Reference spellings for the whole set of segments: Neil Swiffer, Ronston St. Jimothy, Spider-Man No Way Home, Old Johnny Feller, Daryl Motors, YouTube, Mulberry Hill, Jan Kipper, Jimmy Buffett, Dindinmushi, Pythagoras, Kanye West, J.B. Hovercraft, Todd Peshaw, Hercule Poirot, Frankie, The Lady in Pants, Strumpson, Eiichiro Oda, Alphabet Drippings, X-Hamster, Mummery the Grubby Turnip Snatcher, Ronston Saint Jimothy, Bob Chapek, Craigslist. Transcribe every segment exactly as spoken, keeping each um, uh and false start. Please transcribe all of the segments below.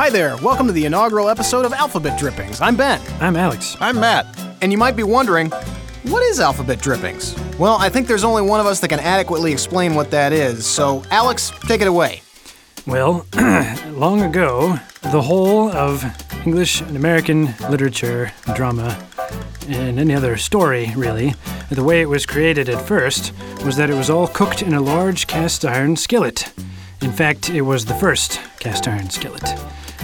Hi there, welcome to the inaugural episode of Alphabet Drippings. I'm Ben. I'm Alex. I'm Matt. And you might be wondering, what is Alphabet Drippings? Well, I think there's only one of us that can adequately explain what that is, so Alex, take it away. Well, long ago, the whole of English and American literature, drama, and any other story, really, the way it was created at first was that it was all cooked in a large cast iron skillet. In fact, it was the first cast iron skillet.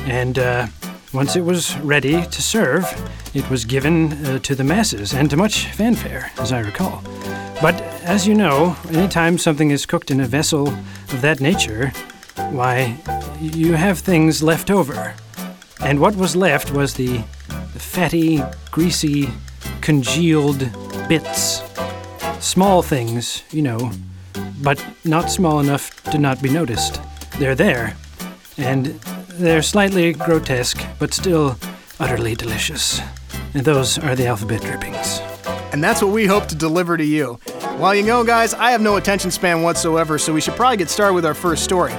And uh, once it was ready to serve, it was given uh, to the masses, and to much fanfare, as I recall. But as you know, anytime something is cooked in a vessel of that nature, why, you have things left over. And what was left was the fatty, greasy, congealed bits. Small things, you know, but not small enough to not be noticed. They're there, and they're slightly grotesque, but still utterly delicious. And those are the Alphabet Drippings. And that's what we hope to deliver to you. Well, you know, guys, I have no attention span whatsoever, so we should probably get started with our first story.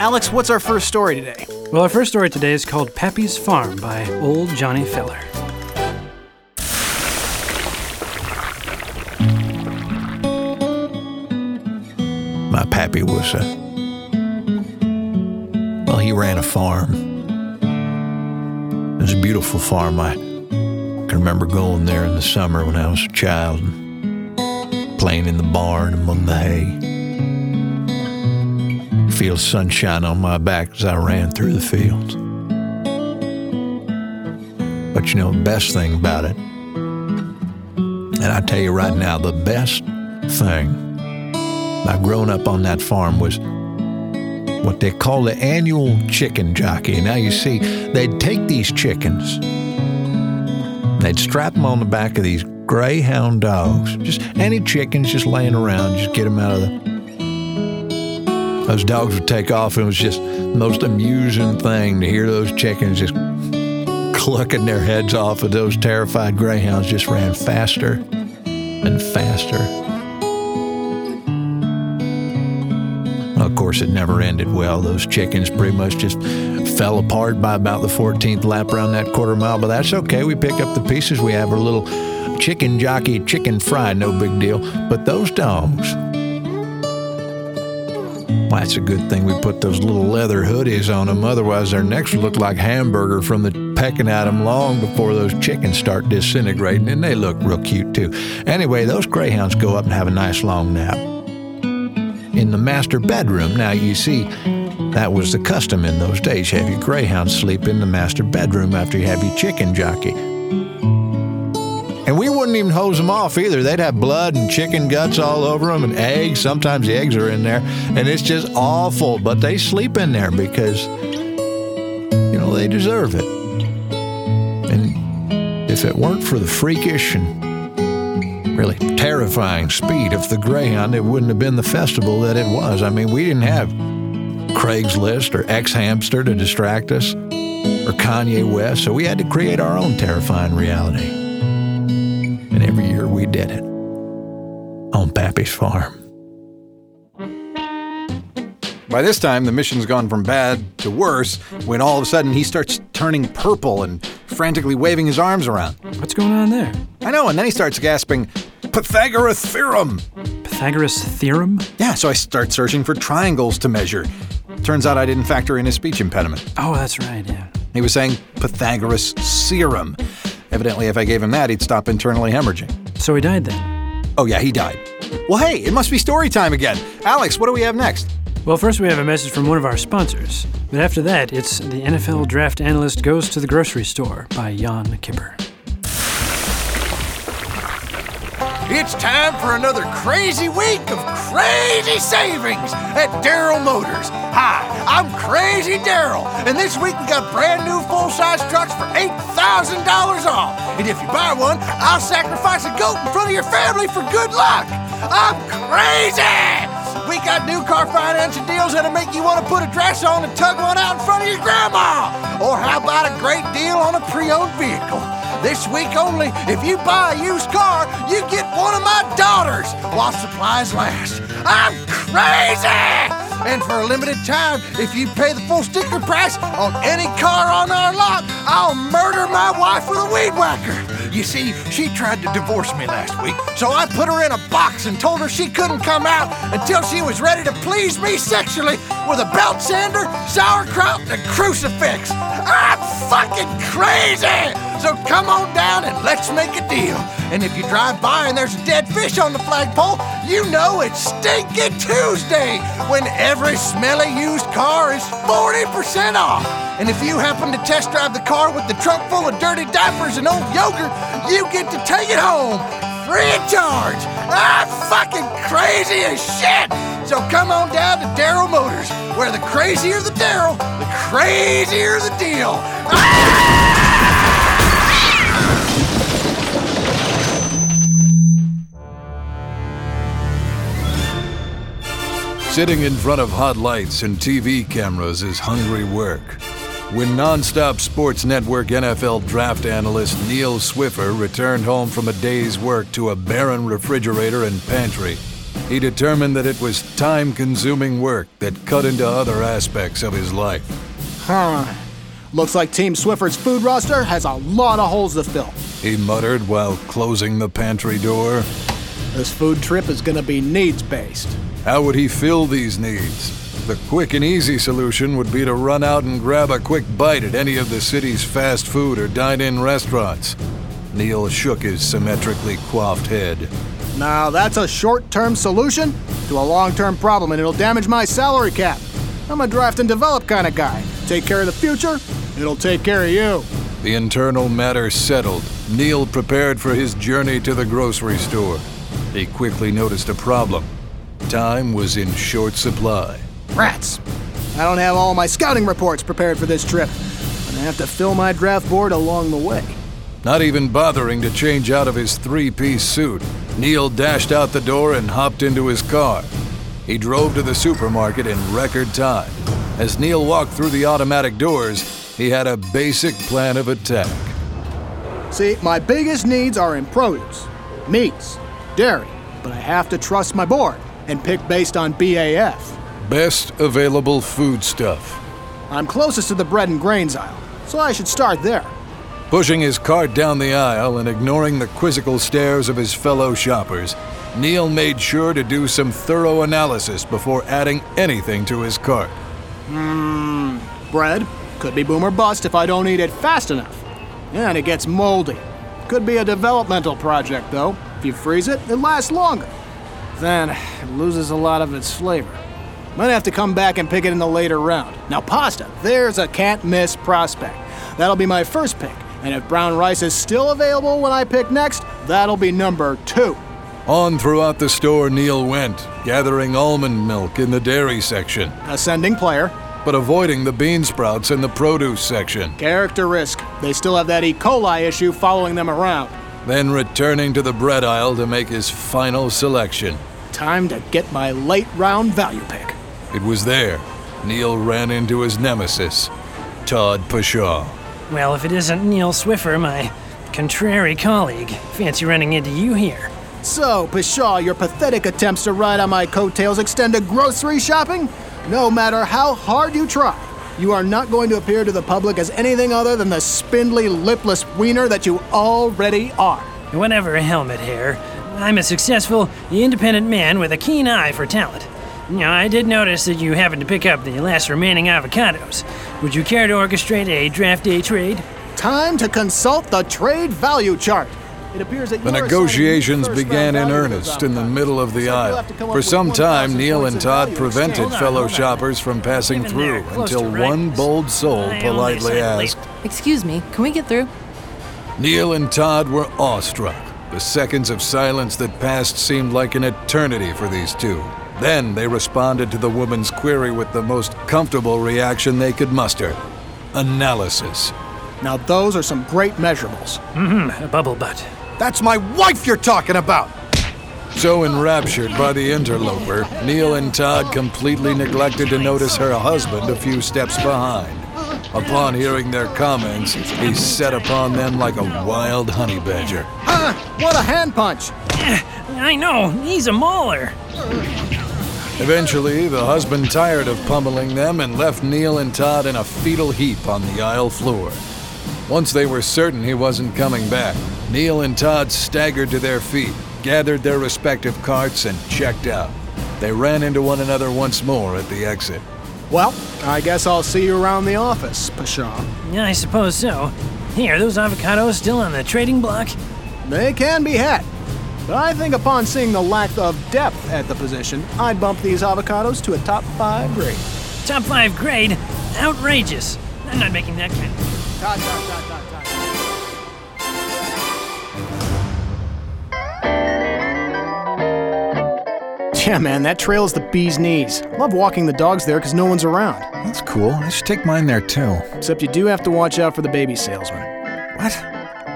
Alex, what's our first story today? Well, our first story today is called Pappy's Farm by Old Johnny Feller. My pappy was a... Well, he ran a farm. It was a beautiful farm. I can remember going there in the summer when I was a child, playing in the barn among the hay. Feel sunshine on my back as I ran through the fields. But you know, the best thing about it, and I tell you right now, the best thing about growing up on that farm was what they call the annual chicken jockey. Now you see, they'd take these chickens, they'd strap them on the back of these greyhound dogs, just any chickens just laying around, just get them out of the... Those dogs would take off, and it was just the most amusing thing to hear those chickens just clucking their heads off as those terrified greyhounds just ran faster and faster. Well, of course, it never ended well. Those chickens pretty much just fell apart by about the fourteenth lap around that quarter mile, but that's okay. We pick up the pieces. We have our little chicken jockey, chicken fry, no big deal. But those dogs, well, that's a good thing we put those little leather hoodies on them. Otherwise, their necks would look like hamburger from the pecking at them long before those chickens start disintegrating. And they look real cute, too. Anyway, those greyhounds go up and have a nice long nap in the master bedroom. Now, you see, that was the custom in those days. Have your greyhounds sleep in the master bedroom after you have your chicken jockey. And we wouldn't even hose them off either. They'd have blood and chicken guts all over them and eggs. Sometimes the eggs are in there. And it's just awful. But they sleep in there because, you know, they deserve it. And if it weren't for the freakish and really terrifying speed of the greyhound, it wouldn't have been the festival that it was. I mean, we didn't have Craigslist or X-Hamster to distract us or Kanye West. So we had to create our own terrifying reality. And every year we did it on Pappy's farm. By this time, the mission's gone from bad to worse when all of a sudden he starts turning purple and frantically waving his arms around. What's going on there? I know, and then he starts gasping, Pythagoras theorem! Pythagoras theorem? Yeah, so I start searching for triangles to measure. Turns out I didn't factor in his speech impediment. Oh, that's right, yeah. He was saying Pythagoras serum. Evidently, if I gave him that, he'd stop internally hemorrhaging. So he died then? Oh, yeah, he died. Well, hey, it must be story time again. Alex, what do we have next? Well, first we have a message from one of our sponsors. But after that, it's The N F L Draft Analyst Goes to the Grocery Store by Jan Kipper. It's time for another crazy week of crazy savings at Daryl Motors. Hi, I'm Crazy Daryl, and this week we got brand new full-size trucks for eight thousand dollars off. And if you buy one, I'll sacrifice a goat in front of your family for good luck. I'm crazy! We got new car financing deals that'll make you want to put a dress on and tug one out in front of your grandma. Or how about a great deal on a pre-owned vehicle? This week only, if you buy a used car, you get one of my daughters while supplies last. I'm crazy! And for a limited time, if you pay the full sticker price on any car on our lot, I'll murder my wife with a weed whacker. You see, she tried to divorce me last week, so I put her in a box and told her she couldn't come out until she was ready to please me sexually with a belt sander, sauerkraut, and a crucifix. I'm fucking crazy! So come on down and let's make a deal. And if you drive by and there's a dead fish on the flagpole, you know it's Stinky Tuesday, when every smelly used car is forty percent off. And if you happen to test drive the car with the trunk full of dirty diapers and old yogurt, you get to take it home, free of charge. I'm fucking crazy as shit! So come on down to Daryl Motors, where the crazier the Daryl, the crazier the deal. Ah! Sitting in front of hot lights and T V cameras is hungry work. When Nonstop Sports Network N F L draft analyst Neil Swiffer returned home from a day's work to a barren refrigerator and pantry, he determined that it was time-consuming work that cut into other aspects of his life. Huh. Looks like Team Swiffer's food roster has a lot of holes to fill, he muttered while closing the pantry door. This food trip is going to be needs-based. How would he fill these needs? The quick and easy solution would be to run out and grab a quick bite at any of the city's fast food or dine-in restaurants. Neil shook his symmetrically coiffed head. Now that's a short-term solution to a long-term problem, and it'll damage my salary cap. I'm a draft and develop kind of guy. Take care of the future, it'll take care of you. The internal matter settled, Neil prepared for his journey to the grocery store. He quickly noticed a problem. Time was in short supply. Rats! I don't have all my scouting reports prepared for this trip. I'm gonna have to fill my draft board along the way. Not even bothering to change out of his three-piece suit, Neil dashed out the door and hopped into his car. He drove to the supermarket in record time. As Neil walked through the automatic doors, he had a basic plan of attack. See, my biggest needs are in produce, meats, dairy, but I have to trust my board and pick based on B A F. Best available food stuff. I'm closest to the bread and grains aisle, so I should start there. Pushing his cart down the aisle and ignoring the quizzical stares of his fellow shoppers, Neil made sure to do some thorough analysis before adding anything to his cart. Mmm, bread. Could be boom or bust if I don't eat it fast enough. And it gets moldy. Could be a developmental project, though. If you freeze it, it lasts longer. Then it loses a lot of its flavor. Might have to come back and pick it in the later round. Now pasta, there's a can't-miss prospect. That'll be my first pick, and if brown rice is still available when I pick next, that'll be number two. On throughout the store Neil went, gathering almond milk in the dairy section. Ascending player. But avoiding the bean sprouts in the produce section. Character risk. They still have that E. coli issue following them around. Then returning to the bread aisle to make his final selection. Time to get my late round value pick. It was there Neil ran into his nemesis, Todd Peshaw. Well, if it isn't Neil Swiffer, my contrary colleague. Fancy running into you here. So, Peshaw, your pathetic attempts to ride on my coattails extend to grocery shopping? No matter how hard you try, you are not going to appear to the public as anything other than the spindly, lipless wiener that you already are. Whatever, helmet hair. I'm a successful, independent man with a keen eye for talent. Now, I did notice that you happened to pick up the last remaining avocados. Would you care to orchestrate a draft day trade? Time to consult the trade value chart. It appears that the negotiations began in earnest in the middle of the aisle. For some time, Neil and Todd prevented fellow shoppers from passing through until one bold soul politely asked, "Excuse me, can we get through?" Neil and Todd were awestruck. The seconds of silence that passed seemed like an eternity for these two. Then they responded to the woman's query with the most comfortable reaction they could muster: analysis. Now those are some great measurables. Mm-hmm, a bubble butt. That's my wife you're talking about! So enraptured by the interloper, Neil and Todd completely neglected to notice her husband a few steps behind. Upon hearing their comments, he set upon them like a wild honey badger. Ah, what a hand punch! I know, he's a mauler. Eventually, the husband tired of pummeling them and left Neil and Todd in a fetal heap on the aisle floor. Once they were certain he wasn't coming back, Neil and Todd staggered to their feet, gathered their respective carts, and checked out. They ran into one another once more at the exit. Well, I guess I'll see you around the office, Peshaw. Yeah, I suppose so. Hey, are those avocados still on the trading block? They can be had. But I think upon seeing the lack of depth at the position, I'd bump these avocados to a top five grade. Top five grade? Outrageous. I'm not making that kind of... Todd, Todd, Todd, Todd, Todd. Yeah, man, that trail is the bee's knees. Love walking the dogs there because no one's around. That's cool. I should take mine there, too. Except you do have to watch out for the baby salesman. What?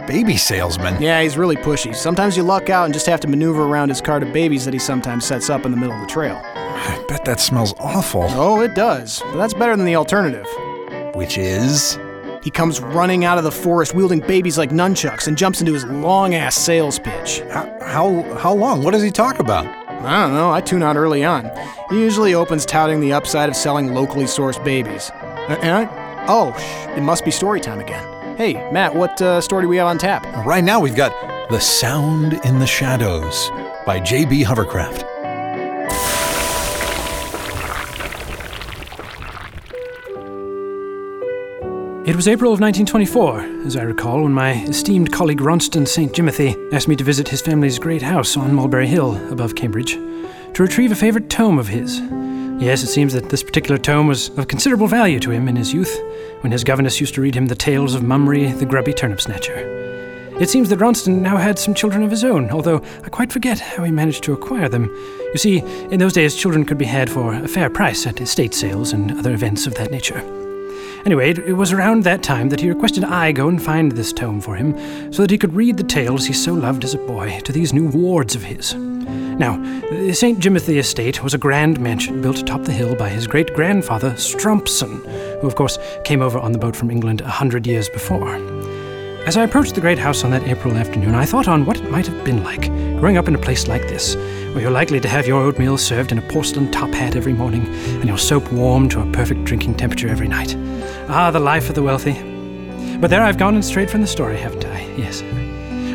Baby salesman? Yeah, he's really pushy. Sometimes you luck out and just have to maneuver around his cart of babies that he sometimes sets up in the middle of the trail. I bet that smells awful. Oh, it does. But that's better than the alternative. Which is? He comes running out of the forest wielding babies like nunchucks and jumps into his long-ass sales pitch. How, how, how long? What does he talk about? I don't know, I tune out early on. He usually opens touting the upside of selling locally sourced babies. And I, oh, sh- it must be story time again. Hey, Matt, what uh, story do we have on tap? Right now we've got The Sound in the Shadows by J B Hovercraft. It was April of nineteen twenty-four, as I recall, when my esteemed colleague Ronston Saint Jimothy asked me to visit his family's great house on Mulberry Hill, above Cambridge, to retrieve a favorite tome of his. Yes, it seems that this particular tome was of considerable value to him in his youth, when his governess used to read him the tales of Mummery the Grubby Turnip Snatcher. It seems that Ronston now had some children of his own, although I quite forget how he managed to acquire them. You see, in those days children could be had for a fair price at estate sales and other events of that nature. Anyway, it was around that time that he requested I go and find this tome for him, so that he could read the tales he so loved as a boy to these new wards of his. Now, the Saint Jimothy estate was a grand mansion built atop the hill by his great-grandfather, Strumpson, who, of course, came over on the boat from England a hundred years before. As I approached the great house on that April afternoon, I thought on what it might have been like, growing up in a place like this, where you're likely to have your oatmeal served in a porcelain top hat every morning, and your soap warmed to a perfect drinking temperature every night. Ah, the life of the wealthy. But there I've gone and strayed from the story, haven't I? Yes.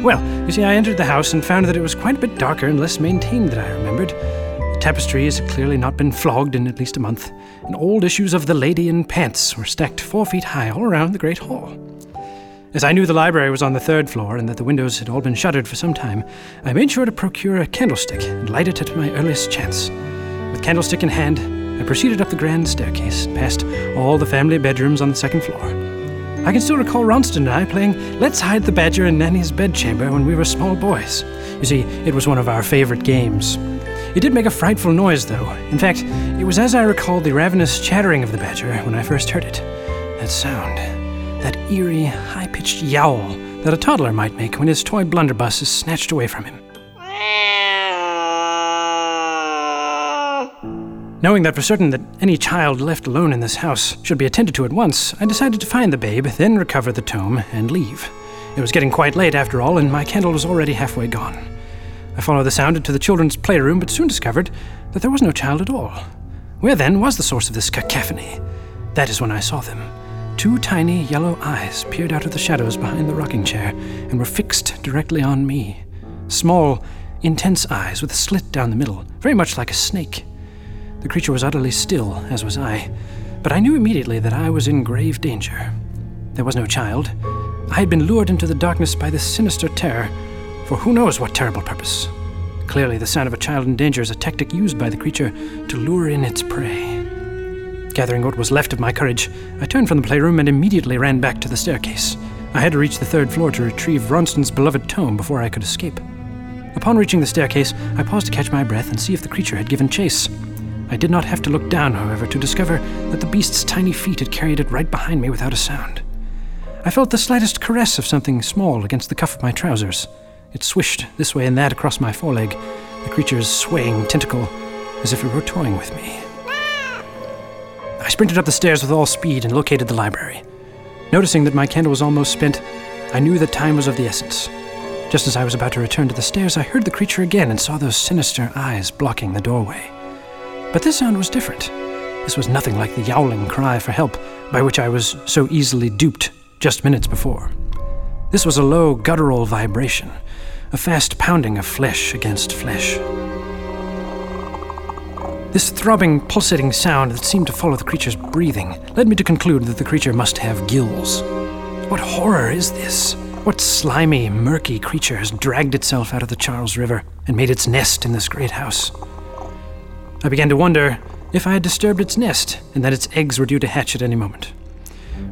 Well, you see, I entered the house and found that it was quite a bit darker and less maintained than I remembered. The tapestries had clearly not been flogged in at least a month, and old issues of The Lady in Pants were stacked four feet high all around the great hall. As I knew the library was on the third floor and that the windows had all been shuttered for some time, I made sure to procure a candlestick and light it at my earliest chance. With candlestick in hand, I proceeded up the grand staircase, past all the family bedrooms on the second floor. I can still recall Ronston and I playing Let's Hide the Badger in Nanny's bedchamber when we were small boys. You see, it was one of our favorite games. It did make a frightful noise, though. In fact, it was as I recalled the ravenous chattering of the badger when I first heard it. That sound, that eerie, high-pitched yowl that a toddler might make when his toy blunderbuss is snatched away from him. Knowing that for certain that any child left alone in this house should be attended to at once, I decided to find the babe, then recover the tome, and leave. It was getting quite late after all, and my candle was already halfway gone. I followed the sound into the children's playroom, but soon discovered that there was no child at all. Where then was the source of this cacophony? That is when I saw them. Two tiny yellow eyes peered out of the shadows behind the rocking chair and were fixed directly on me. Small, intense eyes with a slit down the middle, very much like a snake. The creature was utterly still, as was I, but I knew immediately that I was in grave danger. There was no child. I had been lured into the darkness by this sinister terror, for who knows what terrible purpose. Clearly, the sound of a child in danger is a tactic used by the creature to lure in its prey. Gathering what was left of my courage, I turned from the playroom and immediately ran back to the staircase. I had to reach the third floor to retrieve Ronston's beloved tome before I could escape. Upon reaching the staircase, I paused to catch my breath and see if the creature had given chase. I did not have to look down, however, to discover that the beast's tiny feet had carried it right behind me without a sound. I felt the slightest caress of something small against the cuff of my trousers. It swished this way and that across my foreleg, the creature's swaying tentacle, as if it were toying with me. I sprinted up the stairs with all speed and located the library. Noticing that my candle was almost spent, I knew that time was of the essence. Just as I was about to return to the stairs, I heard the creature again and saw those sinister eyes blocking the doorway. But this sound was different. This was nothing like the yowling cry for help by which I was so easily duped just minutes before. This was a low, guttural vibration, a fast pounding of flesh against flesh. This throbbing, pulsating sound that seemed to follow the creature's breathing led me to conclude that the creature must have gills. What horror is this? What slimy, murky creature has dragged itself out of the Charles River and made its nest in this great house? I began to wonder if I had disturbed its nest and that its eggs were due to hatch at any moment.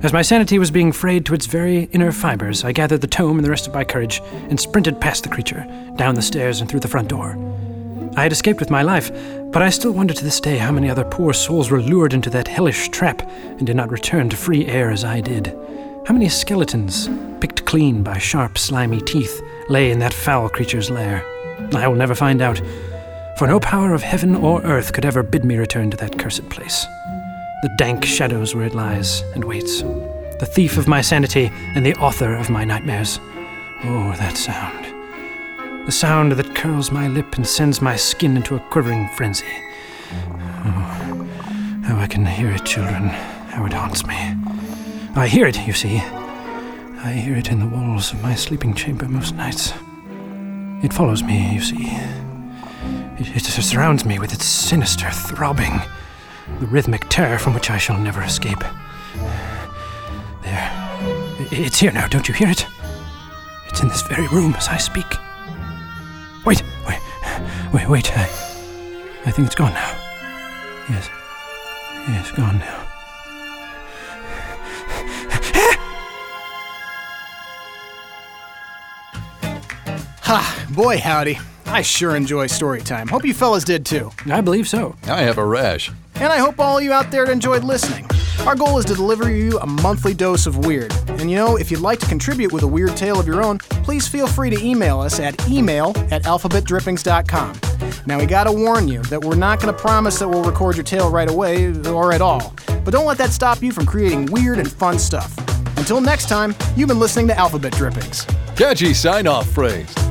As my sanity was being frayed to its very inner fibers, I gathered the tome and the rest of my courage and sprinted past the creature, down the stairs and through the front door. I had escaped with my life, but I still wonder to this day how many other poor souls were lured into that hellish trap and did not return to free air as I did. How many skeletons, picked clean by sharp, slimy teeth, lay in that foul creature's lair? I will never find out, for no power of heaven or earth could ever bid me return to that cursed place. The dank shadows where it lies and waits, the thief of my sanity and the author of my nightmares. Oh, that sound. The sound that curls my lip and sends my skin into a quivering frenzy. Oh, how I can hear it, children, how it haunts me. I hear it, you see. I hear it in the walls of my sleeping chamber most nights. It follows me, you see. It, it surrounds me with its sinister throbbing, the rhythmic terror from which I shall never escape. There. It's here now, don't you hear it? It's in this very room as I speak. Wait, wait, wait, wait, I, I think it's gone now. Yes, yes, gone now. Ha, boy howdy, I sure enjoy story time. Hope you fellas did too. I believe so. I have a rash. And I hope all you out there enjoyed listening. Our goal is to deliver you a monthly dose of weird. And you know, if you'd like to contribute with a weird tale of your own, please feel free to email us at email at alphabet drippings dot com. Now, we gotta warn you that we're not gonna promise that we'll record your tale right away or at all. But don't let that stop you from creating weird and fun stuff. Until next time, you've been listening to Alphabet Drippings. Catchy sign-off phrase.